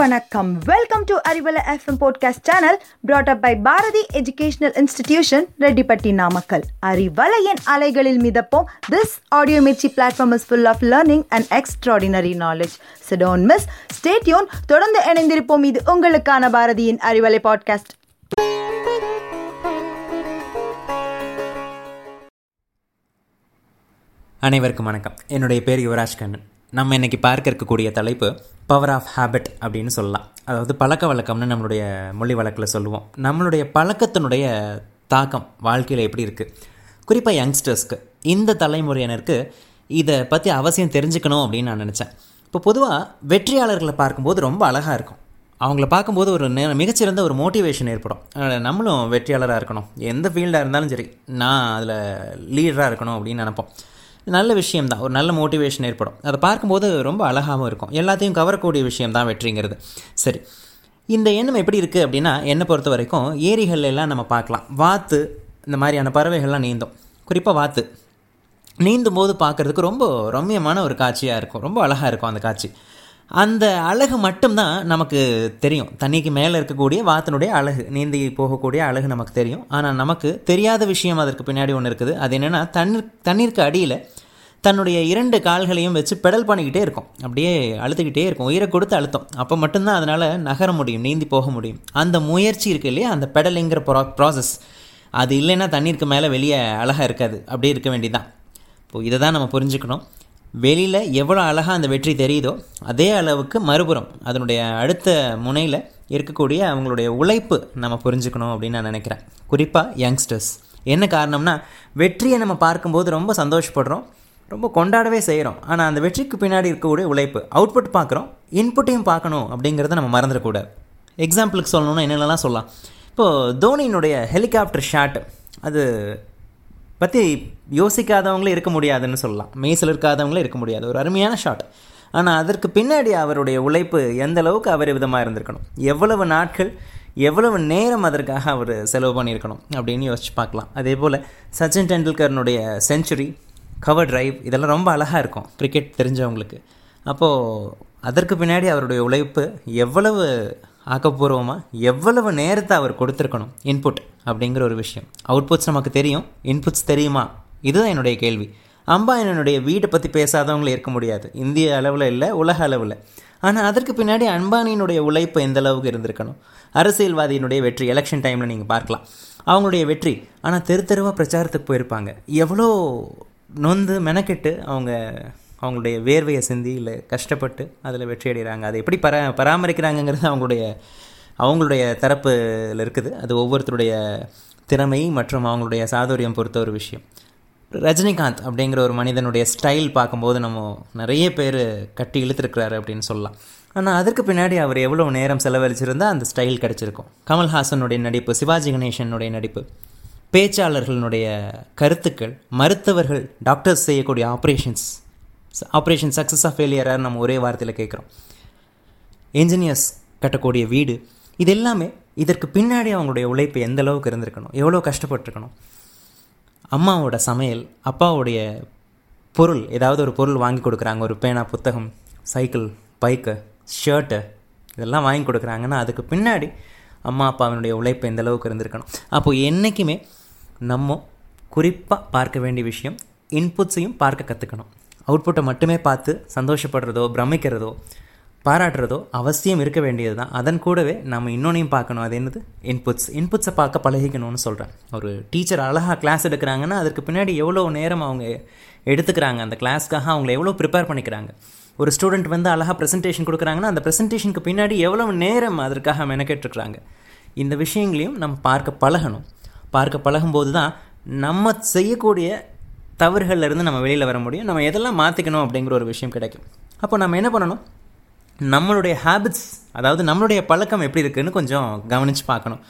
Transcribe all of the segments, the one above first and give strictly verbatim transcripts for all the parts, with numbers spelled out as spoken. வணக்கம். Welcome to Arivalai FM podcast channel, brought up by Bharathi educational institution, Rettipatti, Namakkal. அறிவலையின் அலைகளில் மிதப்போம். This audio mirchi platform is full of learning and extraordinary knowledge. So don't miss, stay tuned. தொடர்ந்து இணைந்திருப்போம். இது உங்களுக்கான பாரதியின் அறிவலை பாட்காஸ்ட். அனைவருக்கும் வணக்கம். என்னுடைய பேர் யுவராஜ் கண்ணன். நம்ம இன்றைக்கி பார்க்க இருக்கக்கூடிய தலைப்பு பவர் ஆஃப் ஹேபிட் அப்படின்னு சொல்லலாம். அதாவது பழக்க வழக்கம்னு நம்மளுடைய மொழி வழக்கில் சொல்லுவோம். நம்மளுடைய பழக்கத்தினுடைய தாக்கம் வாழ்க்கையில் எப்படி இருக்குது, குறிப்பாக யங்ஸ்டர்ஸ்க்கு, இந்த தலைமுறையினருக்கு இதை பற்றி அவசியம் தெரிஞ்சுக்கணும் அப்படின்னு நான் நினச்சேன். இப்போ பொதுவாக வெற்றியாளர்களை பார்க்கும்போது ரொம்ப அழகாக இருக்கும். அவங்கள பார்க்கும்போது ஒரு மிகச்சிறந்த ஒரு மோட்டிவேஷன் ஏற்படும். நம்மளும் வெற்றியாளராக இருக்கணும், எந்த ஃபீல்டாக இருந்தாலும் சரி, நான் அதில் லீடராக இருக்கணும் அப்படின்னு நினைப்போம். நல்ல விஷயம்தான், ஒரு நல்ல மோட்டிவேஷன் ஏற்படும். அதை பார்க்கும்போது ரொம்ப அழகாகவும் இருக்கும். எல்லாத்தையும் கவரக்கூடிய விஷயம்தான் வெற்றிங்கிறது. சரி, இந்த எண்ணம் எப்படி இருக்குது அப்படின்னா, என்னை பொறுத்த வரைக்கும் ஏரிகள் எல்லாம் நம்ம பார்க்கலாம். வாத்து, இந்த மாதிரியான பறவைகள்லாம் நீந்தும். குறிப்பாக வாத்து நீந்தும் போது பார்க்குறதுக்கு ரொம்ப ரம்மியமான ஒரு காட்சியாக இருக்கும், ரொம்ப அழகாக இருக்கும் அந்த காட்சி. அந்த அழகு மட்டும்தான் நமக்கு தெரியும். தண்ணிக்கு மேலே இருக்கக்கூடிய வாத்தினுடைய அழகு, நீந்தி போகக்கூடிய அழகு நமக்கு தெரியும். ஆனால் நமக்கு தெரியாத விஷயம் அதற்கு பின்னாடி ஒன்று இருக்குது. அது என்னென்னா, தண்ணீர் தண்ணீருக்கு அடியில் தன்னுடைய இரண்டு கால்களையும் வச்சு பெடல் பண்ணிக்கிட்டே இருக்கும், அப்படியே அழுத்துக்கிட்டே இருக்கும், உயிரை கொடுத்து அழுத்தம். அப்போ மட்டும்தான் அதனால் நகர முடியும், நீந்தி போக முடியும். அந்த முயற்சி இருக்குது இல்லையா, அந்த பெடலுங்கிற ப்ரா ப்ராசஸ் அது இல்லைன்னா தண்ணீருக்கு மேலே வெளியே அழகாக இருக்காது, அப்படியே இருக்க வேண்டியதுதான். இப்போது இதை தான் நம்ம புரிஞ்சுக்கணும். வெளியில் எவ்வளோ அழகாக அந்த வெற்றி தெரியுதோ அதே அளவுக்கு மறுபுறம் அதனுடைய அடுத்த முனையில் இருக்கக்கூடிய அவங்களுடைய உழைப்பு நம்ம புரிஞ்சுக்கணும் அப்படின்னு நான் நினைக்கிறேன். குறிப்பாக யங்ஸ்டர்ஸ். என்ன காரணம்னா, வெற்றியை நம்ம பார்க்கும்போது ரொம்ப சந்தோஷப்படுறோம், ரொம்ப கொண்டாடவே செய்கிறோம். ஆனால் அந்த வெற்றிக்கு பின்னாடி இருக்கக்கூடிய உழைப்பு, அவுட்புட் பார்க்குறோம், இன்புட்டையும் பார்க்கணும் அப்படிங்கிறத நம்ம மறந்துடக்கூடாது. எக்ஸாம்பிளுக்கு சொல்லணும்னா என்னென்னலாம் சொல்லலாம். இப்போது தோனியினுடைய ஹெலிகாப்டர் ஷாட், அது பற்றி யோசிக்காதவங்களே இருக்க முடியாதுன்னு சொல்லலாம், மேய்சல் இருக்காதவங்களே இருக்க முடியாது. ஒரு அருமையான ஷாட். ஆனால் அதற்கு பின்னாடி அவருடைய உழைப்பு எந்த அளவுக்கு அபரிவிதமாக இருந்திருக்கணும், எவ்வளவு நாட்கள் எவ்வளவு நேரம் அதற்காக அவர் செலவு பண்ணியிருக்கணும் அப்படின்னு யோசிச்சு பார்க்கலாம். அதே போல் சச்சின் டெண்டுல்கர்னுடைய செஞ்சுரி, கவர் டிரைவ், இதெல்லாம் ரொம்ப அழகாக இருக்கும் கிரிக்கெட் தெரிஞ்சவங்களுக்கு. அப்போது அதற்கு பின்னாடி அவருடைய உழைப்பு எவ்வளவு ஆக்கப்பூர்வமாக, எவ்வளவு நேரத்தை அவர் கொடுத்துருக்கணும், இன்புட் அப்படிங்கிற ஒரு விஷயம். அவுட்புட்ஸ் நமக்கு தெரியும், இன்புட்ஸ் தெரியுமா, இதுதான் என்னுடைய கேள்வி. அம்பானியினுடைய வீட்டை பற்றி பேசாதவங்களே இருக்க முடியாது, இந்திய அளவில் இல்லை, உலக அளவில். ஆனால் அதற்கு பின்னாடி அம்பானியினுடைய உழைப்பு எந்த அளவுக்கு இருந்திருக்கணும். அரசியல்வாதியினுடைய வெற்றி எலெக்ஷன் டைமில் நீங்கள் பார்க்கலாம் அவங்களுடைய வெற்றி. ஆனால் தெரு தெருவாக பிரச்சாரத்துக்கு போயிருப்பாங்க, எவ்வளோ நொந்து மெனக்கெட்டு அவங்க அவங்களுடைய வேர்வையை சிந்தி இல்லை கஷ்டப்பட்டு அதில் வெற்றி அடைகிறாங்க. அதை எப்படி பரா பராமரிக்கிறாங்கங்கிறது அவங்களுடைய அவங்களுடைய தரப்பில் இருக்குது. அது ஒவ்வொருத்தருடைய திறமை மற்றும் அவங்களுடைய சாதுரியம் பொறுத்த ஒரு விஷயம். ரஜினிகாந்த் அப்படிங்கிற ஒரு மனிதனுடைய ஸ்டைல் பார்க்கும்போது நம்ம நிறைய பேர் கட்டி இழுத்துருக்கிறாரு அப்படின்னு சொல்லலாம். ஆனால் அதற்கு பின்னாடி அவர் எவ்வளோ நேரம் செலவழிச்சிருந்தால் அந்த ஸ்டைல் கிடச்சிருக்கும். கமல் ஹாசனுடைய நடிப்பு, சிவாஜி கணேசனுடைய நடிப்பு, பேச்சாளர்களுடைய கருத்துக்கள், மருத்துவர்கள், டாக்டர்ஸ் செய்யக்கூடிய ஆப்ரேஷன்ஸ் ஆப்ரேஷன் சக்ஸஸ் ஆஃப் ஃபெயிலியராக நம்ம ஒரே வார்த்தையில் கேட்குறோம். என்ஜினியர்ஸ் கட்டக்கூடிய வீடு, இது எல்லாமே இதற்கு பின்னாடி அவங்களுடைய உழைப்பு எந்த அளவுக்கு இருந்திருக்கணும், எவ்வளோ கஷ்டப்பட்டுருக்கணும். அம்மாவோட சமையல், அப்பாவுடைய பொருள், ஏதாவது ஒரு பொருள் வாங்கி கொடுக்குறாங்க, ஒரு பேனா, புத்தகம், சைக்கிள், பைக்கு, ஷர்ட்டு, இதெல்லாம் வாங்கி கொடுக்குறாங்கன்னா அதுக்கு பின்னாடி அம்மா அப்பாவினுடைய உழைப்பு எந்த அளவுக்கு இருந்திருக்கணும். அப்போது என்றைக்குமே நம்ம குறிப்பாக பார்க்க வேண்டிய விஷயம் இன்புட்ஸையும் பார்க்க கற்றுக்கணும். அவுட்புட்டை மட்டுமே பார்த்து சந்தோஷப்படுறதோ, பிரமிக்கிறதோ, பாராட்டுறதோ அவசியம் இருக்க வேண்டியது தான். அதன் கூடவே நம்ம இன்னொன்றையும் பார்க்கணும். அது என்னது, இன்புட்ஸ். இன்புட்ஸை பார்க்க பழகிக்கணும்னு சொல்கிறேன். ஒரு டீச்சர் அழகாக கிளாஸ் எடுக்கிறாங்கன்னா அதற்கு பின்னாடி எவ்வளோ நேரம் அவங்க எடுத்துக்கிறாங்க, அந்த கிளாஸ்க்காக அவங்கள எவ்வளோ ப்ரிப்பேர் பண்ணிக்கிறாங்க. ஒரு ஸ்டூடெண்ட் வந்து அழகாக ப்ரெசன்டேஷன் கொடுக்குறாங்கன்னா அந்த ப்ரெசன்டேஷனுக்கு பின்னாடி எவ்வளோ நேரம் அதற்காக மெனக்கெட்டுருக்குறாங்க. இந்த விஷயங்களையும் நம்ம பார்க்க பழகணும். பார்க்க பழகும்போது தான் நம்ம செய்யக்கூடிய தவறுகள்லேருந்து நம்ம வெளியில் வர முடியும், நம்ம எதெல்லாம் மாற்றிக்கணும் அப்படிங்கிற ஒரு விஷயம் கிடைக்கும். அப்போ நம்ம என்ன பண்ணணும், நம்மளுடைய ஹேபிட்ஸ், அதாவது நம்மளுடைய பழக்கம் எப்படி இருக்குதுன்னு கொஞ்சம் கவனித்து பார்க்கணும்.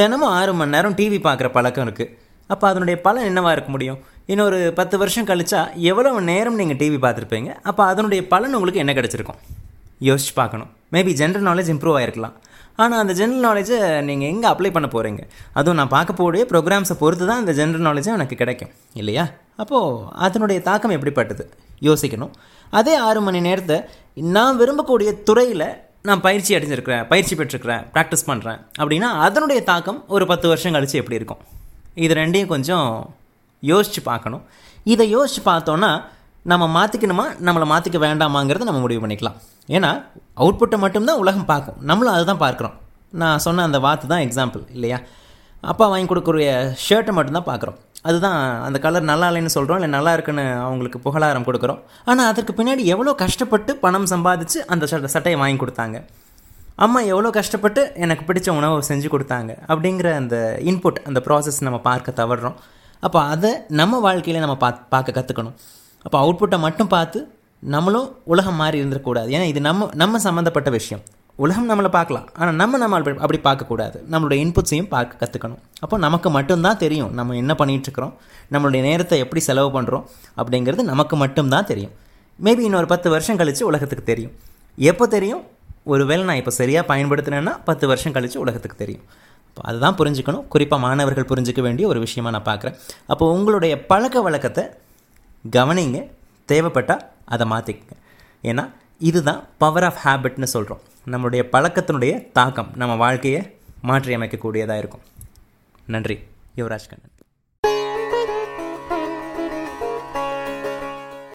தினமும் ஆறு மணி நேரம் டிவி பார்க்குற பழக்கம் இருக்குது, அப்போ அதனுடைய பலன் என்னவாக இருக்க முடியும்? இன்னொரு பத்து வருஷம் கழிச்சா எவ்வளோ நேரம் நீங்கள் டிவி பார்த்துருப்பீங்க, அப்போ அதனுடைய பலன் உங்களுக்கு என்ன கிடச்சிருக்கும் யோசிச்சு பார்க்கணும். மேபி ஜென்ரல் நாலேஜ் இம்ப்ரூவ் ஆகிருக்கலாம். ஆனால் அந்த ஜென்ரல் நாலேஜை நீங்கள் எங்கே அப்ளை பண்ண போகிறீங்க, அதுவும் நான் பார்க்கக்கூடிய ப்ரோக்ராம்ஸை பொறுத்து தான் அந்த ஜென்ரல் நாலேஜும் எனக்கு கிடைக்கும் இல்லையா. அப்போது அதனுடைய தாக்கம் எப்படிப்பட்டது யோசிக்கணும். அதே ஆறு மணி நேரத்தை நான் விரும்பக்கூடிய துறையில் நான் பயிற்சி அடைஞ்சிருக்கிறேன், பயிற்சி பெற்றிருக்கிறேன், ப்ராக்டிஸ் பண்ணுறேன் அப்படின்னா அதனுடைய தாக்கம் ஒரு பத்து வருஷம் கழித்து எப்படி இருக்கும்? இது ரெண்டையும் கொஞ்சம் யோசித்து பார்க்கணும். இதை யோசித்து பார்த்தோன்னா நம்ம மாற்றிக்கணுமா நம்மளை மாற்றிக்க வேண்டாமாங்கிறத நம்ம முடிவு பண்ணிக்கலாம். ஏன்னா அவுட்புட்டை மட்டும்தான் உலகம் பார்க்கும், நம்மளும் அதை தான் பார்க்குறோம். நான் சொன்ன அந்த வார்த்தை தான் எக்ஸாம்பிள் இல்லையா? அப்பா வாங்கி கொடுக்குற ஷர்ட்டை மட்டும்தான் பார்க்குறோம், அதுதான் அந்த கலர் நல்லா இல்லைன்னு சொல்கிறோம், இல்லை நல்லா இருக்குன்னு அவங்களுக்கு புகழாரம் கொடுக்குறோம். ஆனால் அதற்கு பின்னாடி எவ்வளோ கஷ்டப்பட்டு பணம் சம்பாதிச்சு அந்த சட்டை சட்டையை வாங்கி கொடுத்தாங்க, அம்மா எவ்வளோ கஷ்டப்பட்டு எனக்கு பிடிச்ச உணவை செஞ்சு கொடுத்தாங்க அப்படிங்கிற அந்த இன்புட், அந்த ப்ராசஸ் நம்ம பார்க்க தவறுறோம். அப்போ அதை நம்ம வாழ்க்கையில் நம்ம பா பார்க்க கற்றுக்கணும். அப்போ அவுட்புட்டை மட்டும் பார்த்து நம்மளும் உலகம் மாறி இருந்துடக்கூடாது. ஏன்னா இது நம்ம நம்ம சம்மந்தப்பட்ட விஷயம். உலகம் நம்மளை பார்க்கலாம், ஆனால் நம்ம நம்ம அப்படி பார்க்கக்கூடாது. நம்மளுடைய இன்புட்ஸையும் பார்க்க கற்றுக்கணும். அப்போ நமக்கு மட்டும்தான் தெரியும் நம்ம என்ன பண்ணிகிட்ருக்குறோம், நம்மளுடைய நேரத்தை எப்படி செலவு பண்ணுறோம் அப்படிங்கிறது நமக்கு மட்டும்தான் தெரியும். மேபி இன்னொரு பத்து வருஷம் கழித்து உலகத்துக்கு தெரியும். எப்போ தெரியும்? ஒருவேளை நான் இப்போ சரியாக பயன்படுத்தினேன்னா பத்து வருஷம் கழித்து உலகத்துக்கு தெரியும். அப்போ அதுதான் புரிஞ்சுக்கணும். குறிப்பாக மாணவர்கள் புரிஞ்சிக்க வேண்டிய ஒரு விஷயமாக நான் பார்க்குறேன். அப்போ உங்களுடைய பழக்க வழக்கத்தை கவனிங்க, தேவைப்பட்டால் அதை மாற்றிக்கங்க. ஏன்னா இதுதான் பவர் ஆஃப் ஹேபிட்னு சொல்கிறோம். நம்மளுடைய பழக்கத்தினுடைய தாக்கம் நம்ம வாழ்க்கையை மாற்றி அமைக்கக்கூடியதாக இருக்கும். நன்றி. யுவராஜ் கண்ணன்.